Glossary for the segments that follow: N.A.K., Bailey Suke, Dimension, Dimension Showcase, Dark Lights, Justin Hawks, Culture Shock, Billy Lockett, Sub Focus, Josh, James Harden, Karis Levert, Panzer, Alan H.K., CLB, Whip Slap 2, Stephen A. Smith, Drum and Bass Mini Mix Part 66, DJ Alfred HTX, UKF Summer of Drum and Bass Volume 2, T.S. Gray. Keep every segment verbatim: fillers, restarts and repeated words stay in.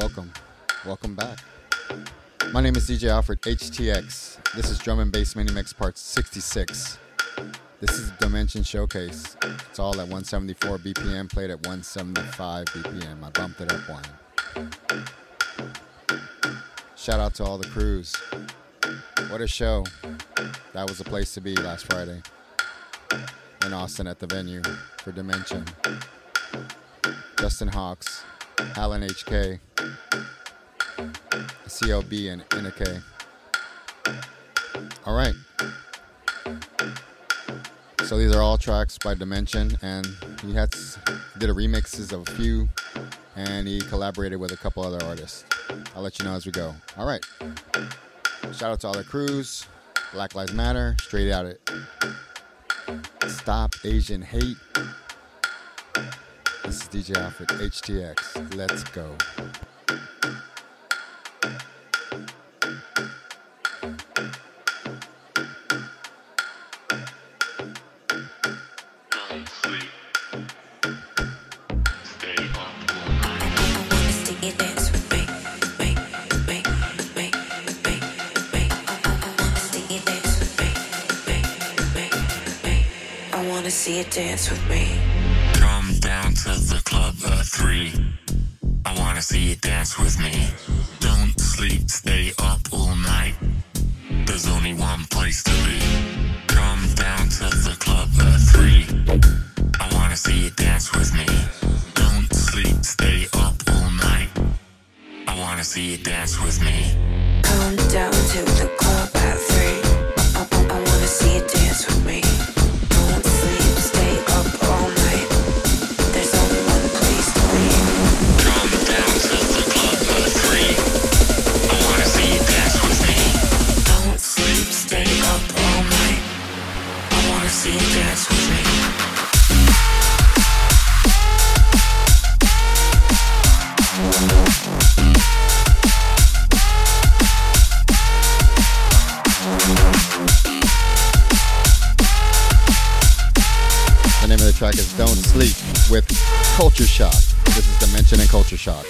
welcome. Welcome back. My name is D J Alfred H T X. This is Drum and Bass Mini Mix Part sixty-six. This is Dimension Showcase. It's all at one seventy-four B P M, played at one seventy-five B P M. I bumped it up one. Shout out to all the crews. What a show. That was a place to be last Friday in Austin at the venue for Dimension. Justin Hawks, Alan H K, C L B, and N A K All right. So these are all tracks by Dimension, and he had, did a remixes of a few, and he collaborated with a couple other artists. I'll let you know as we go. All right. Shout out to all the crews. Black Lives Matter, straight at it. Stop Asian hate. This is D J Alfred H T X. Let's go. See it dance with me. Come down to the club at three. I wanna see it dance with me. Don't sleep, stay up all night. There's only one place to be. Come down to the club at three. I wanna see it dance with me. Don't sleep, stay up all night. I wanna see it dance with me. Come down to the club at three. I, I wanna see it dance with me. With Culture Shock. This is Dimension and Culture Shock.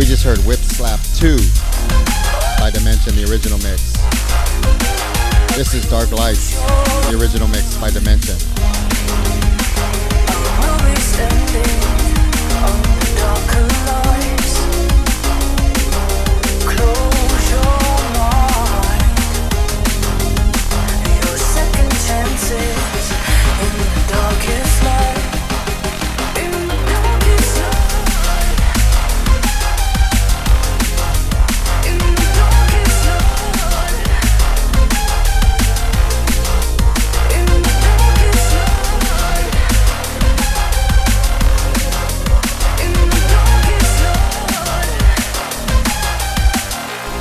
We just heard Whip Slap two by Dimension, the original mix. This is Dark Lights, the original mix by Dimension.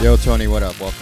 Yo, Tony, what up? Welcome.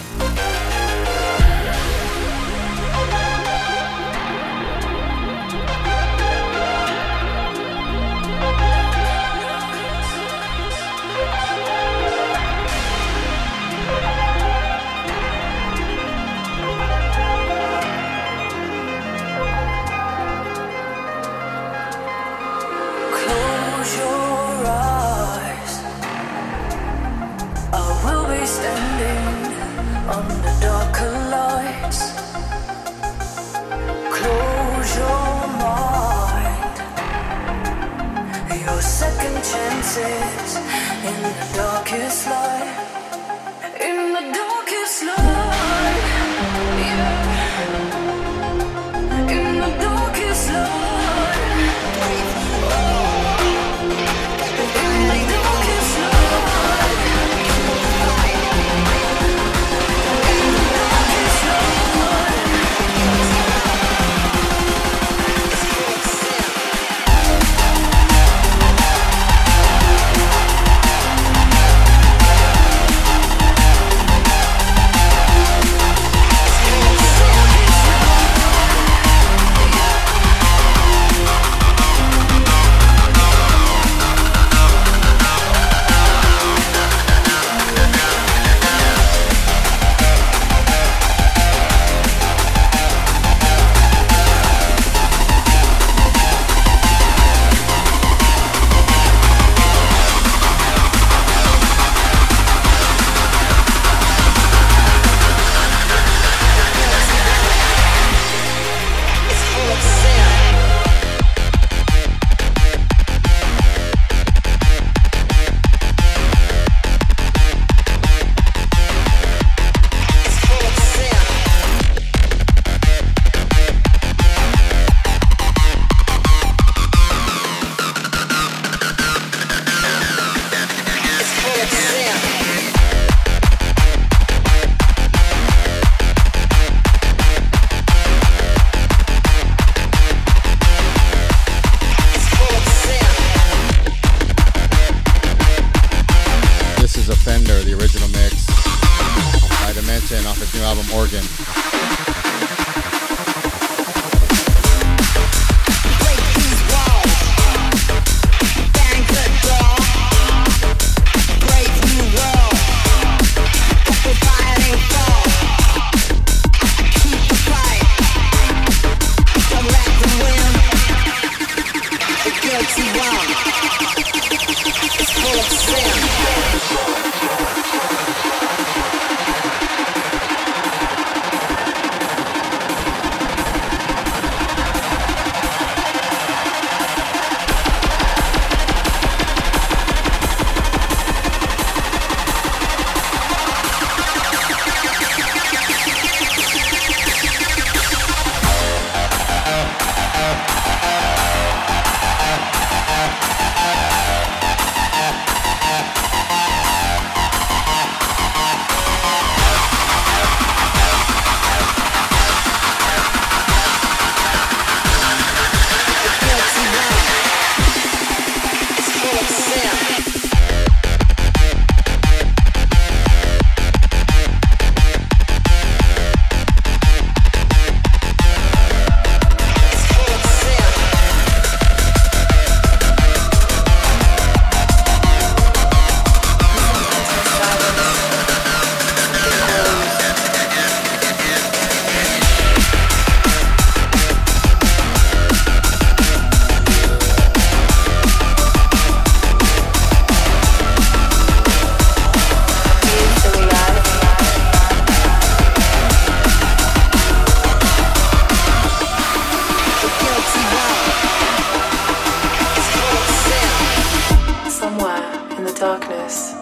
darkness,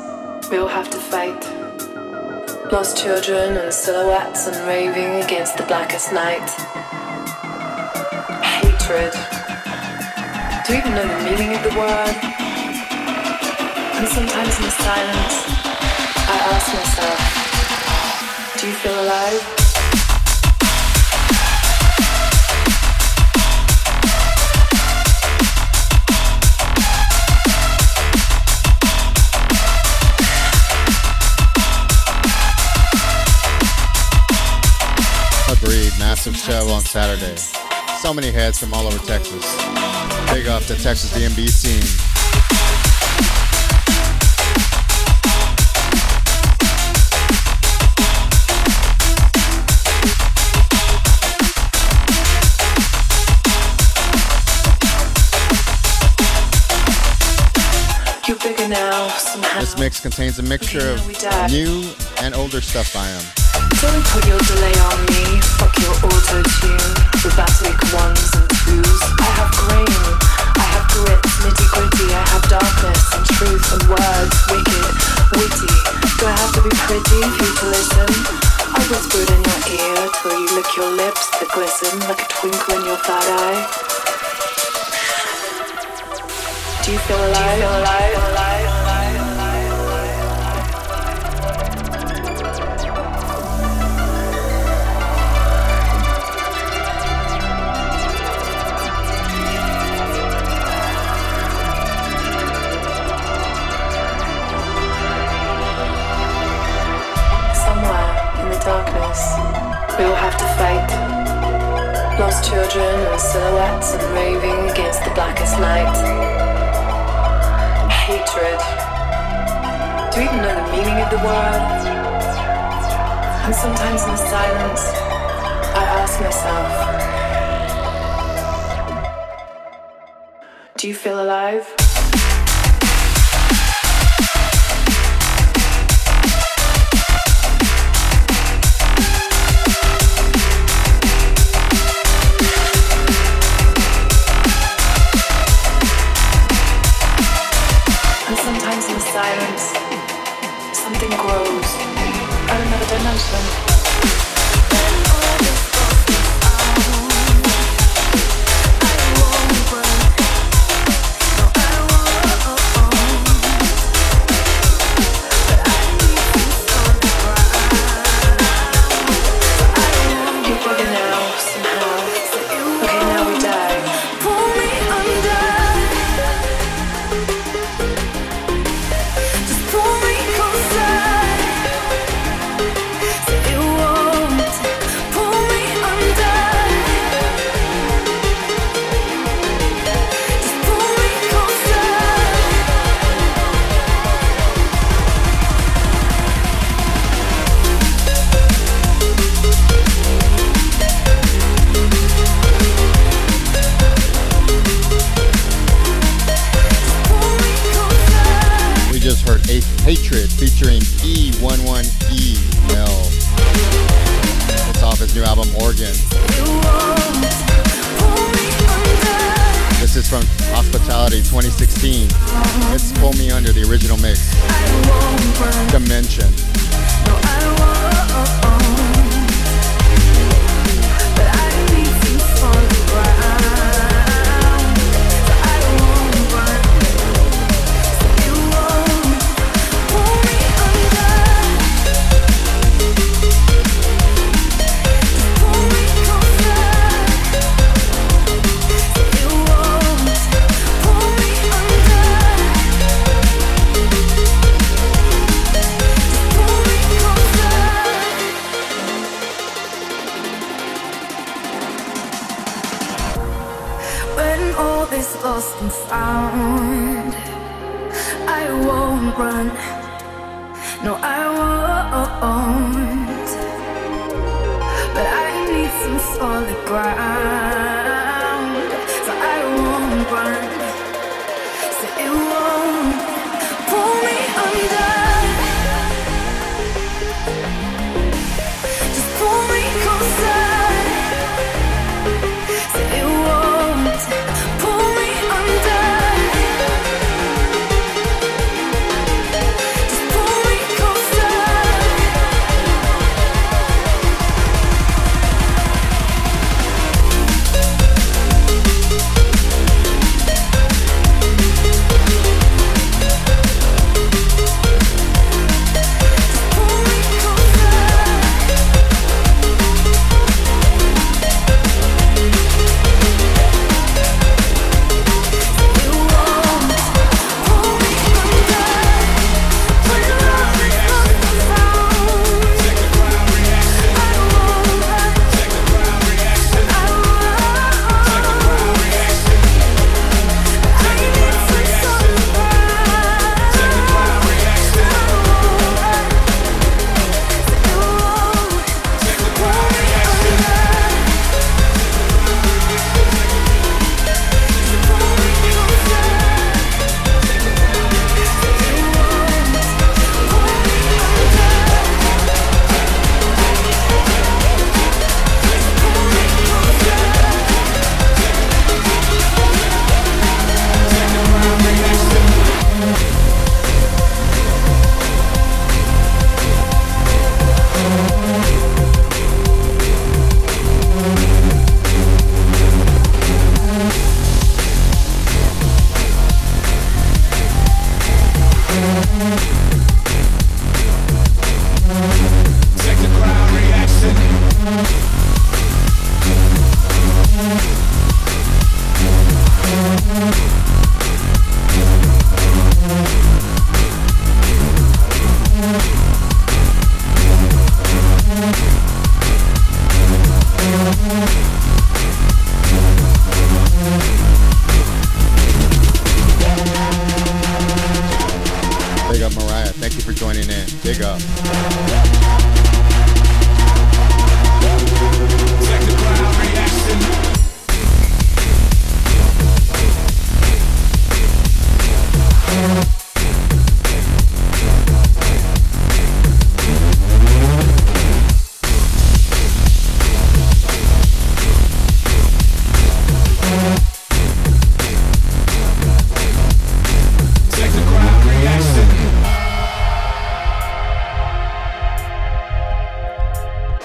we all have to fight. Lost children and silhouettes and raving against the blackest night. Hatred. Do you even know the meaning of the word? And sometimes in silence, I ask myself, do you feel alive? Massive show on Saturday. So many heads from all over Texas. Big up the Texas D and B scene. This mix contains a mixture of new and older stuff by him. Don't put your delay on me, fuck your auto-tune, the battling ones and twos. I have grain, I have grit, nitty-gritty, I have darkness and truth and words, wicked, witty. Do I have to be pretty for you to listen? I whispered in your ear till you lick your lips that glisten like a twinkle in your third eye. Do you feel alive? Do you feel alive? alive? Lost children and silhouettes and raving against the blackest night. Hatred. Do you even know the meaning of the word? And sometimes in silence, I ask myself, do you feel alive?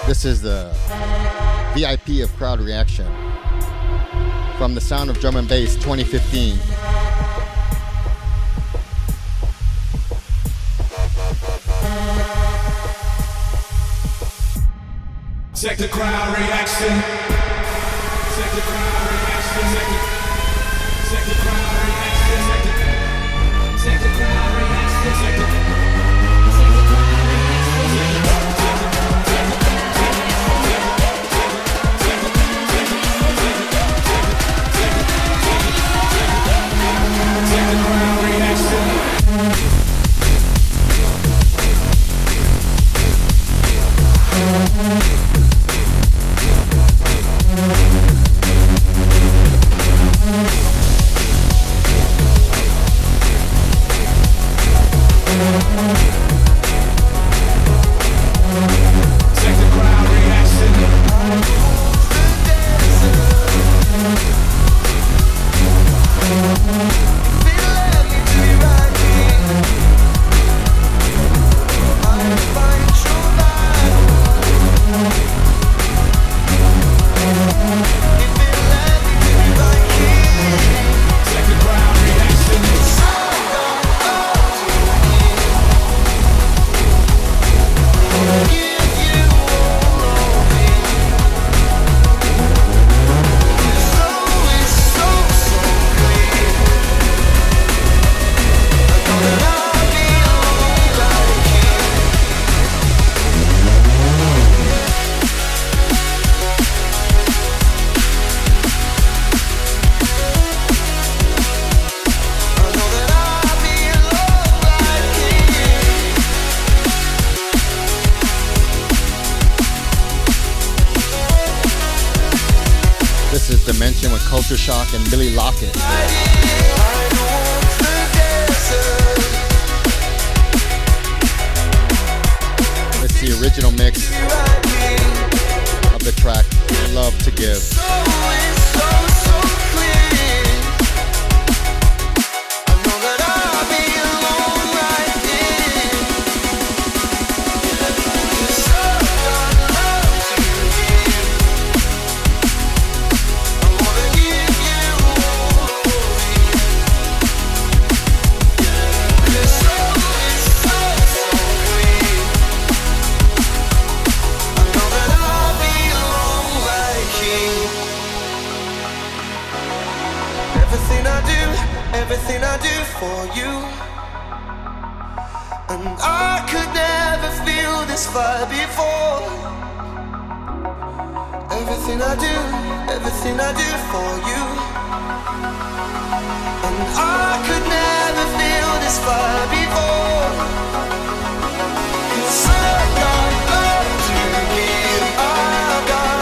This is the V I P of Crowd Reaction from the Sound of Drum and Bass twenty fifteen. Check the crowd reaction. Check the crowd reaction. Check the crowd reaction. Check the crowd reaction. Check the crowd reaction. Dimension with Culture Shock and Billy Lockett. It's the original mix of the track Love to Give. Everything I do for you, and I could never feel this fire before. Everything I do, everything I do for you, and I could never feel this fire before. Cause I got love to give, I got.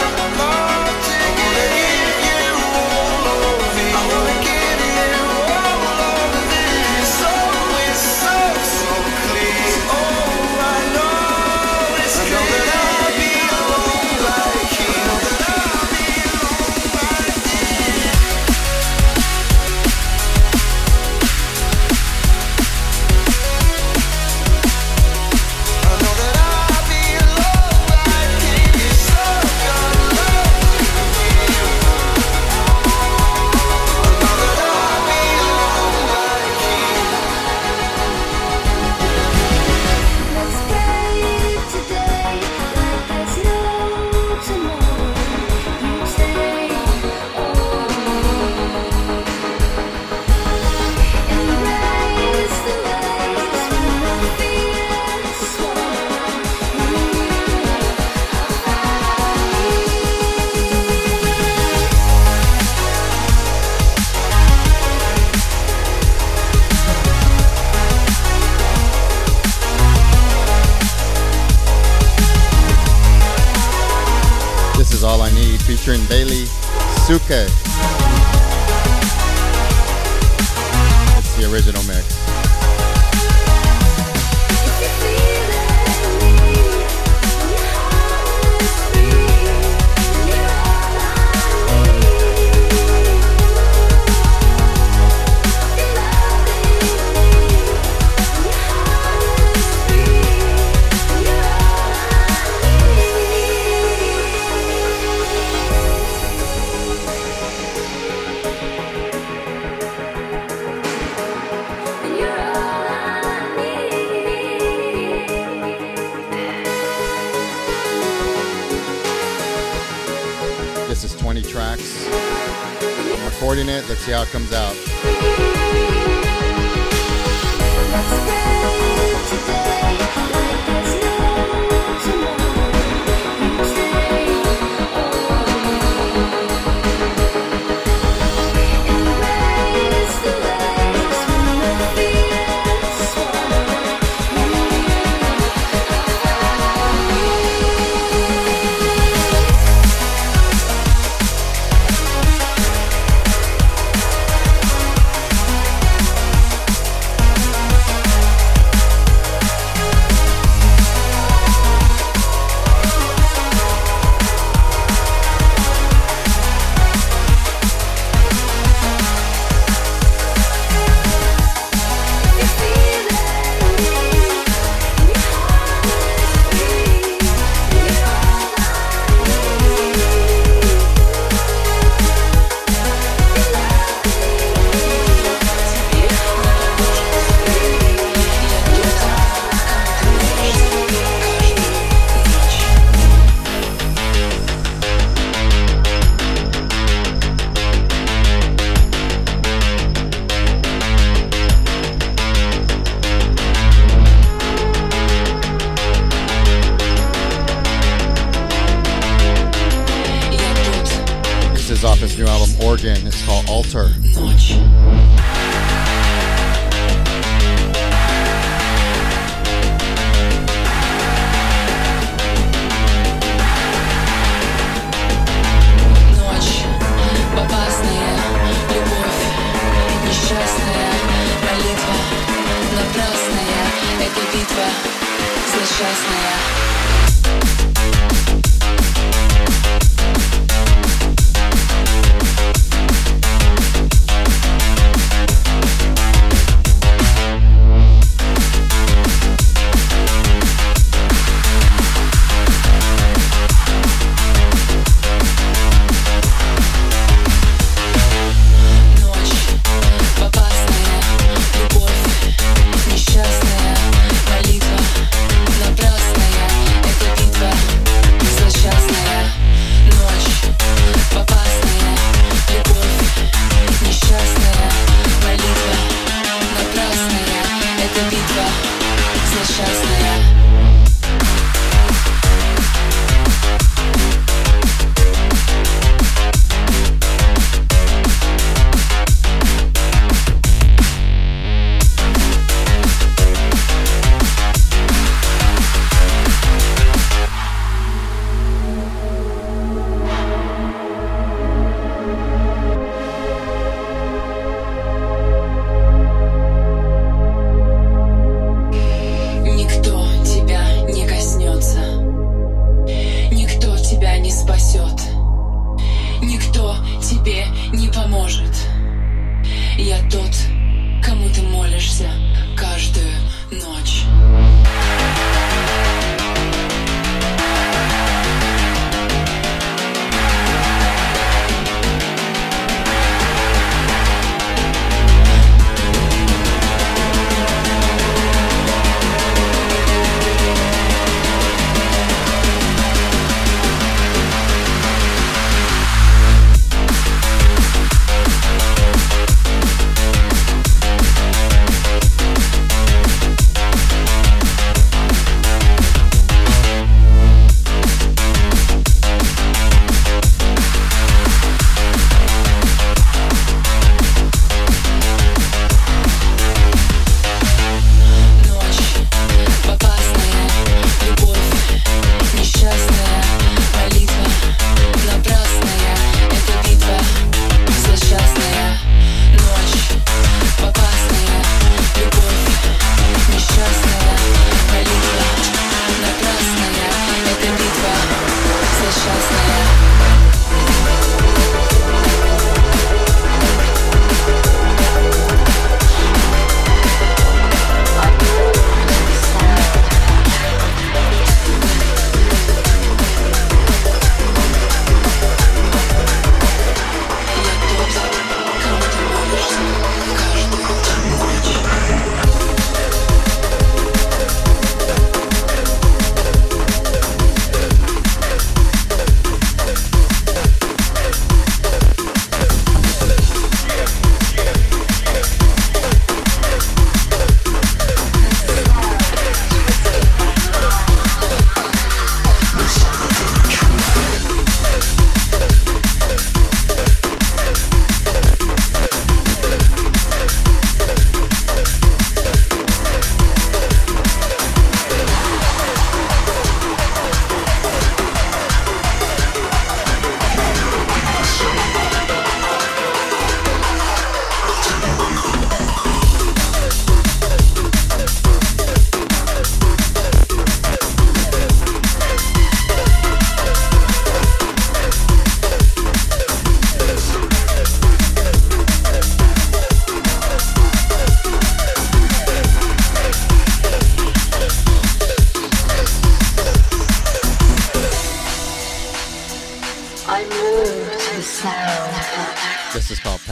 featuring Bailey Suke. It's the original mix. Tracks. I'm recording it. Let's see how it comes out.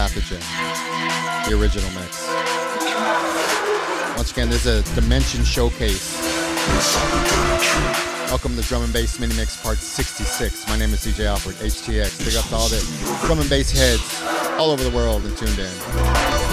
packaging, the original mix. Once again, there's a Dimension Showcase. Welcome to Drum and Bass Mini Mix Part sixty-six. My name is D J Alfred H T X. Big up to all the drum and bass heads all over the world and tuned in.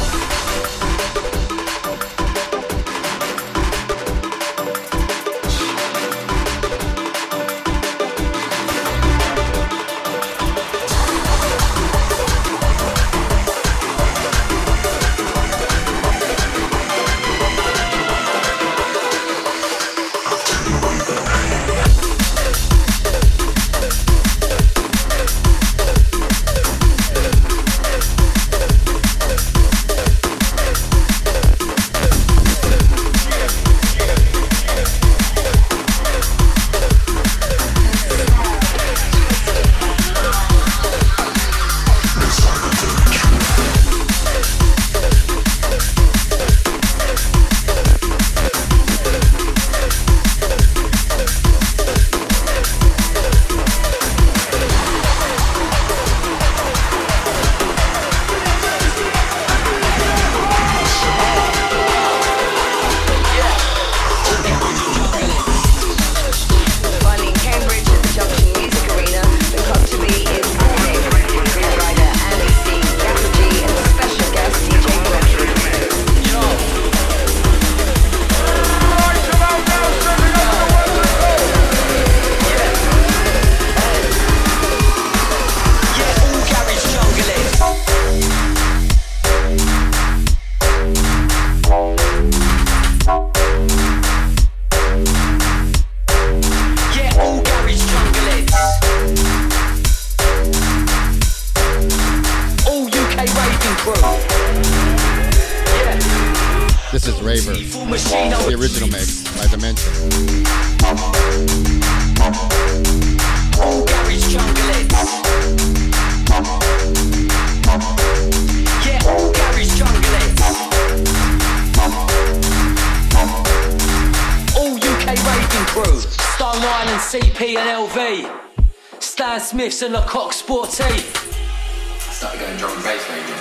And the Cock Sporty. I started going drum and bass major.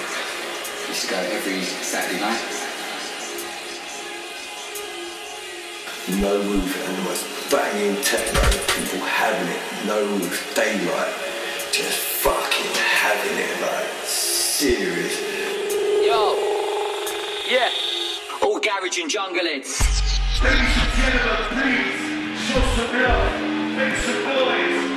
Used to go every Saturday night. No roof and the most banging techno. People having it. No roof. Daylight. Just fucking having it. Like, serious. Yo. Yeah. All garage and jungle heads. Ladies and gentlemen, please. Shots of blood. Mix of boys.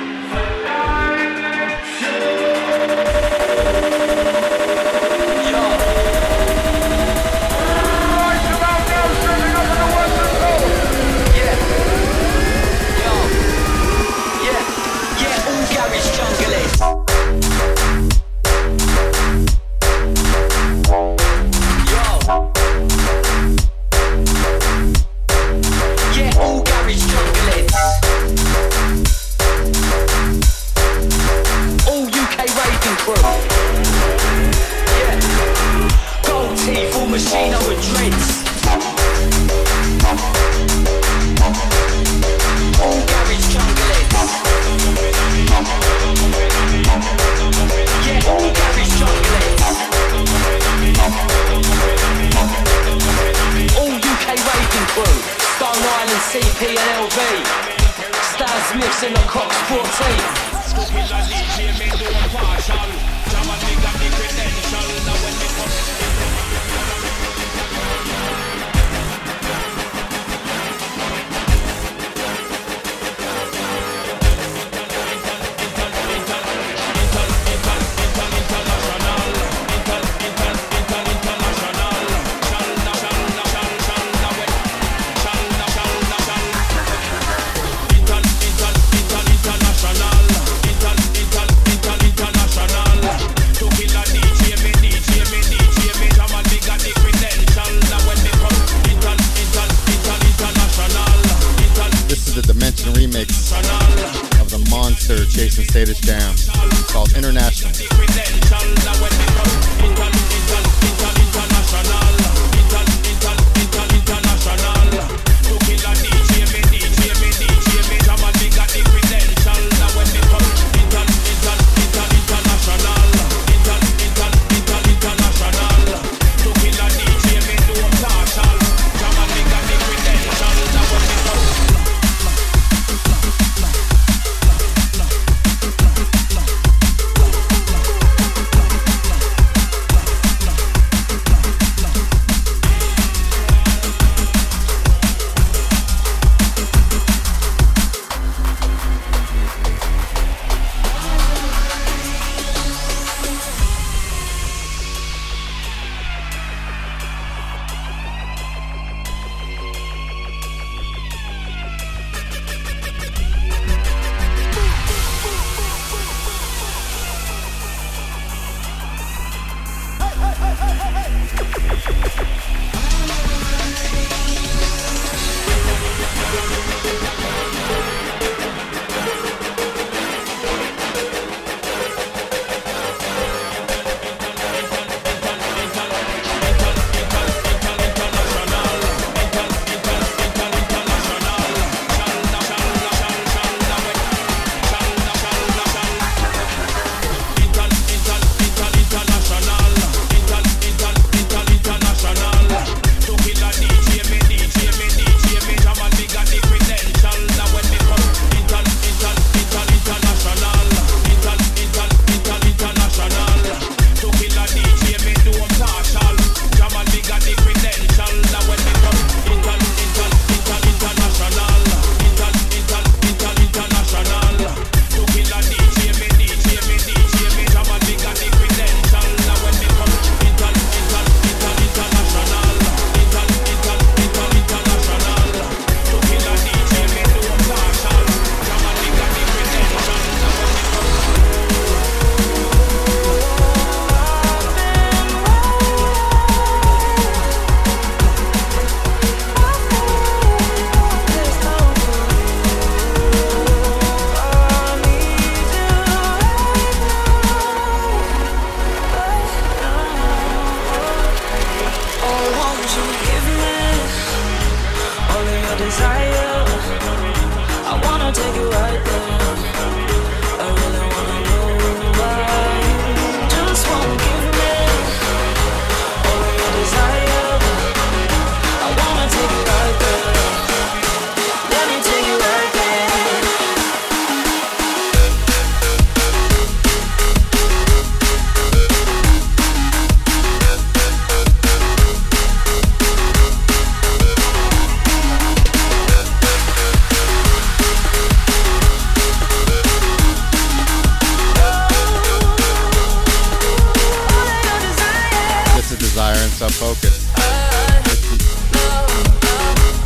desire. I wanna take you right there. I really wanna know why you just won't give me all of your desire. I wanna take you right there. Let me take you right there. Focus.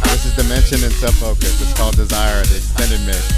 This is Dimension and Sub Focus. It's called Desire, the extended mix.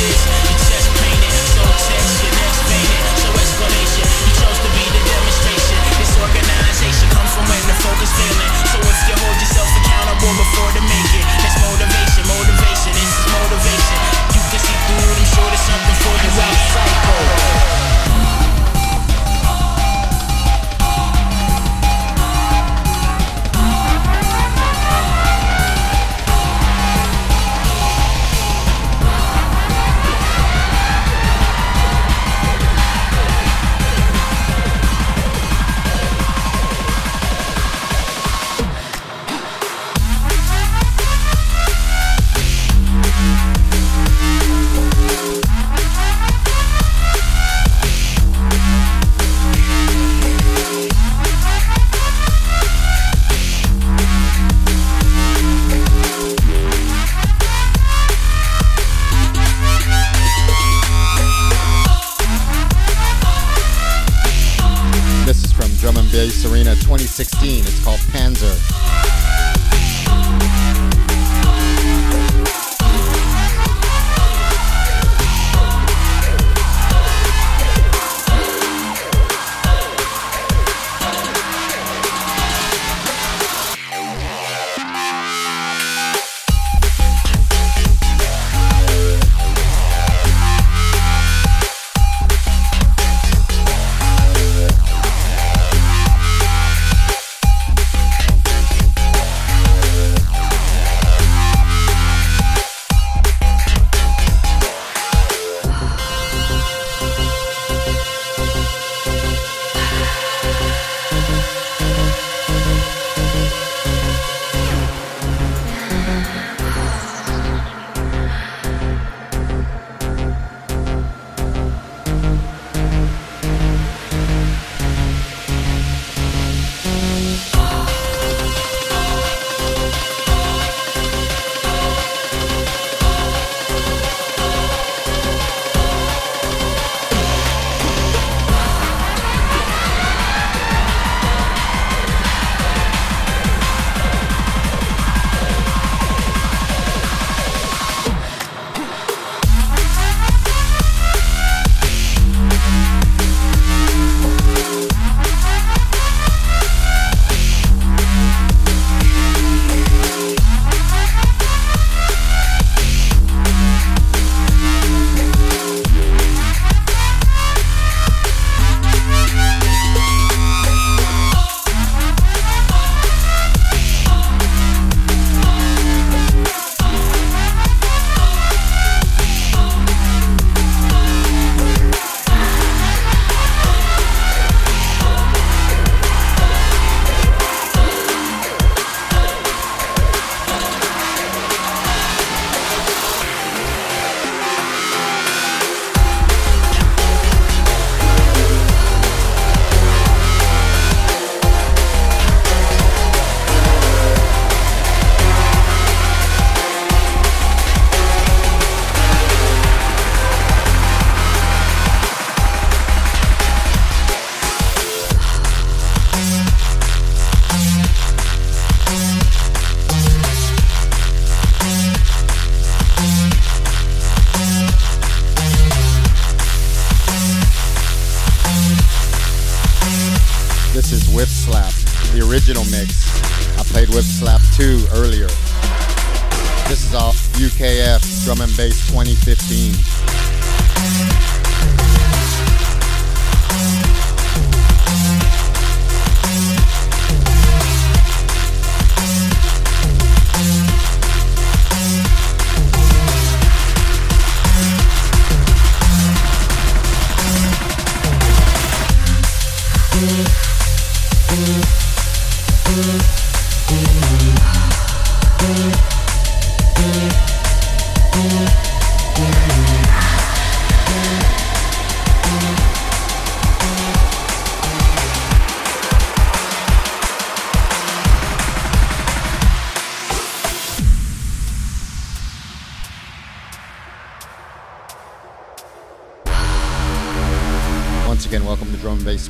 this. Your chest painted, so text your next painted. So explanation, you chose to be the demonstration. This organization comes from when the focus failing. So if you hold yourself accountable before to make it, that's motivation, motivation, this is motivation. You can see through it, I'm sure there's something for you out psycho. twenty sixteen, it's called Panzer.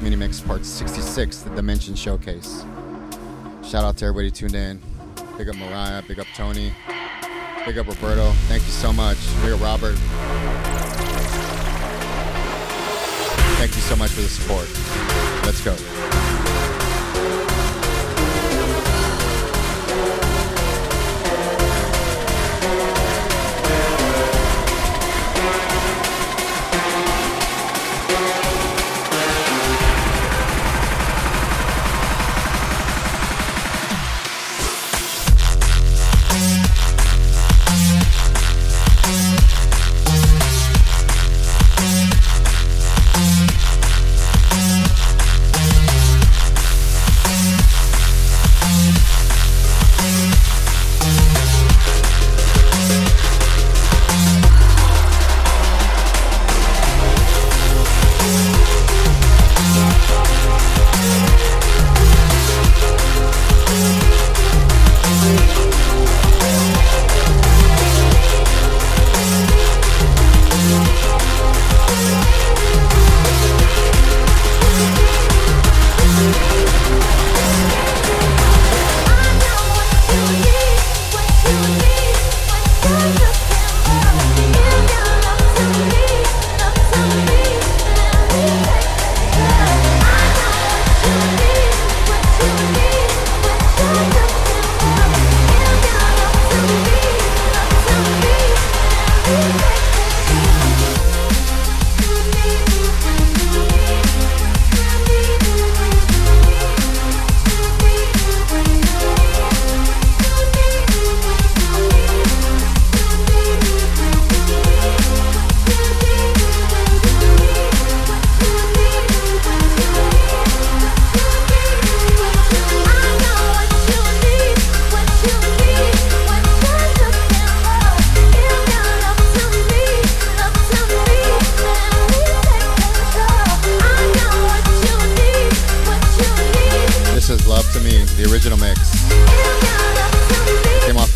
Mini Mix Part sixty-six, the Dimension Showcase. Shout out to everybody tuned in. Big up Mariah, big up Tony, Big up Roberto. Thank you so much. Big up Robert. Thank you so much for the support. Let's go.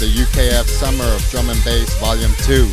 U K F Summer of Drum and Bass Volume two.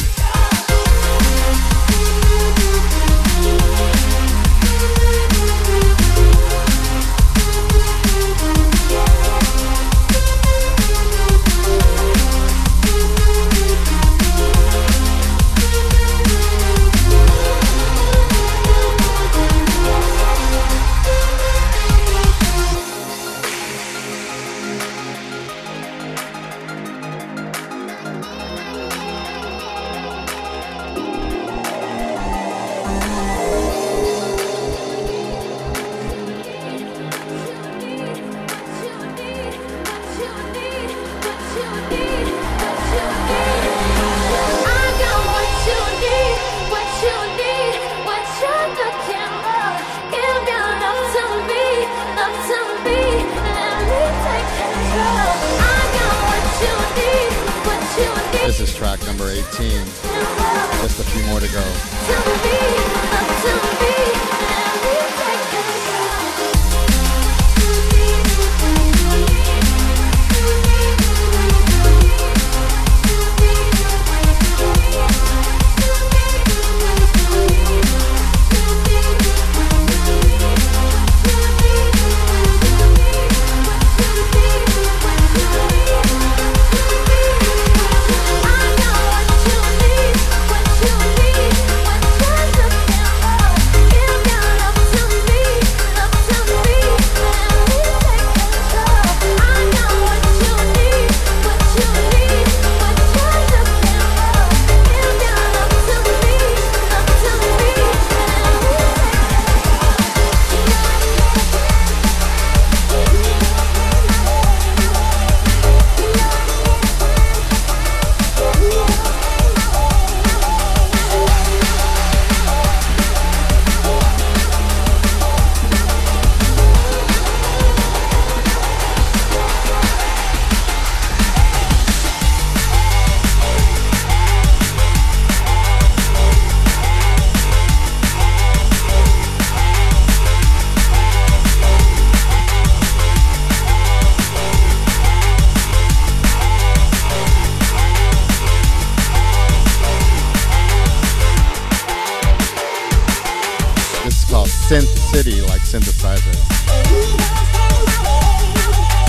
Synthesizer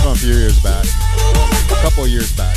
from a few years back, a couple years back.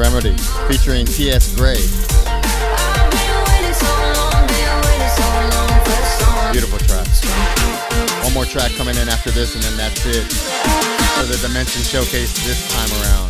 Remedy featuring T S. Gray. Beautiful tracks. One more track coming in after this, and then that's it for the Dimension Showcase this time around.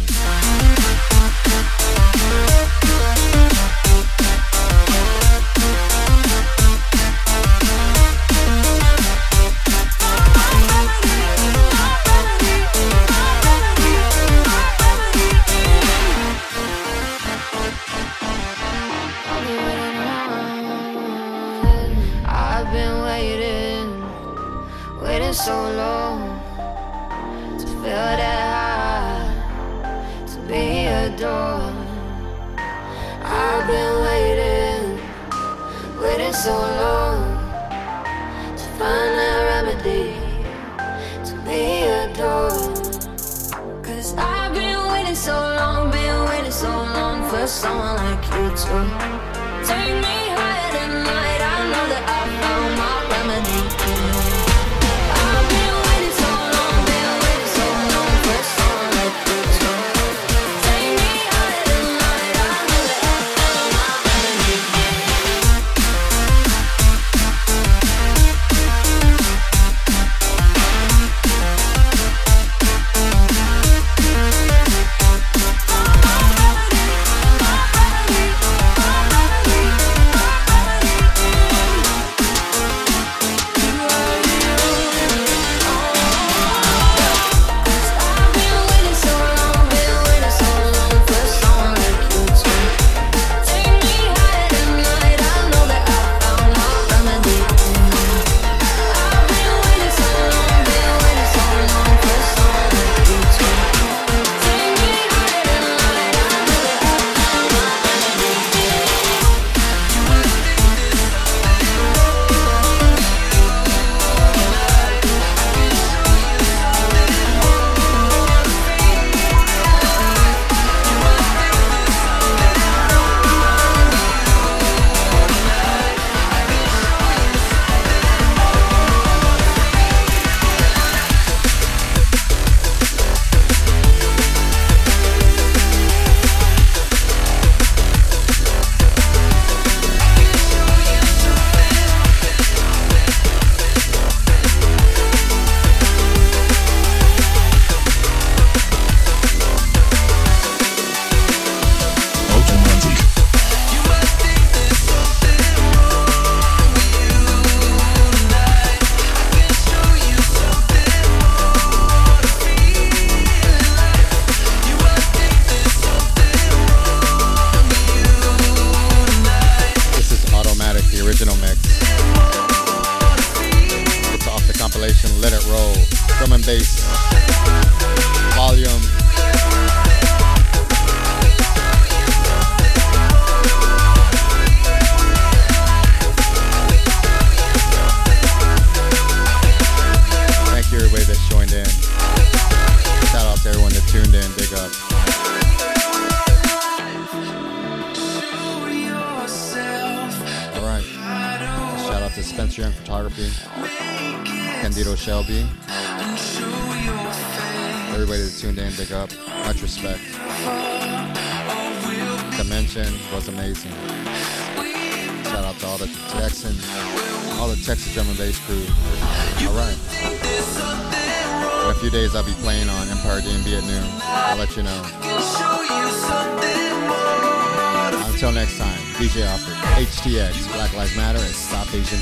D J Alfred, H T X, Black Lives Matter, and Stop Asian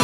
Hate.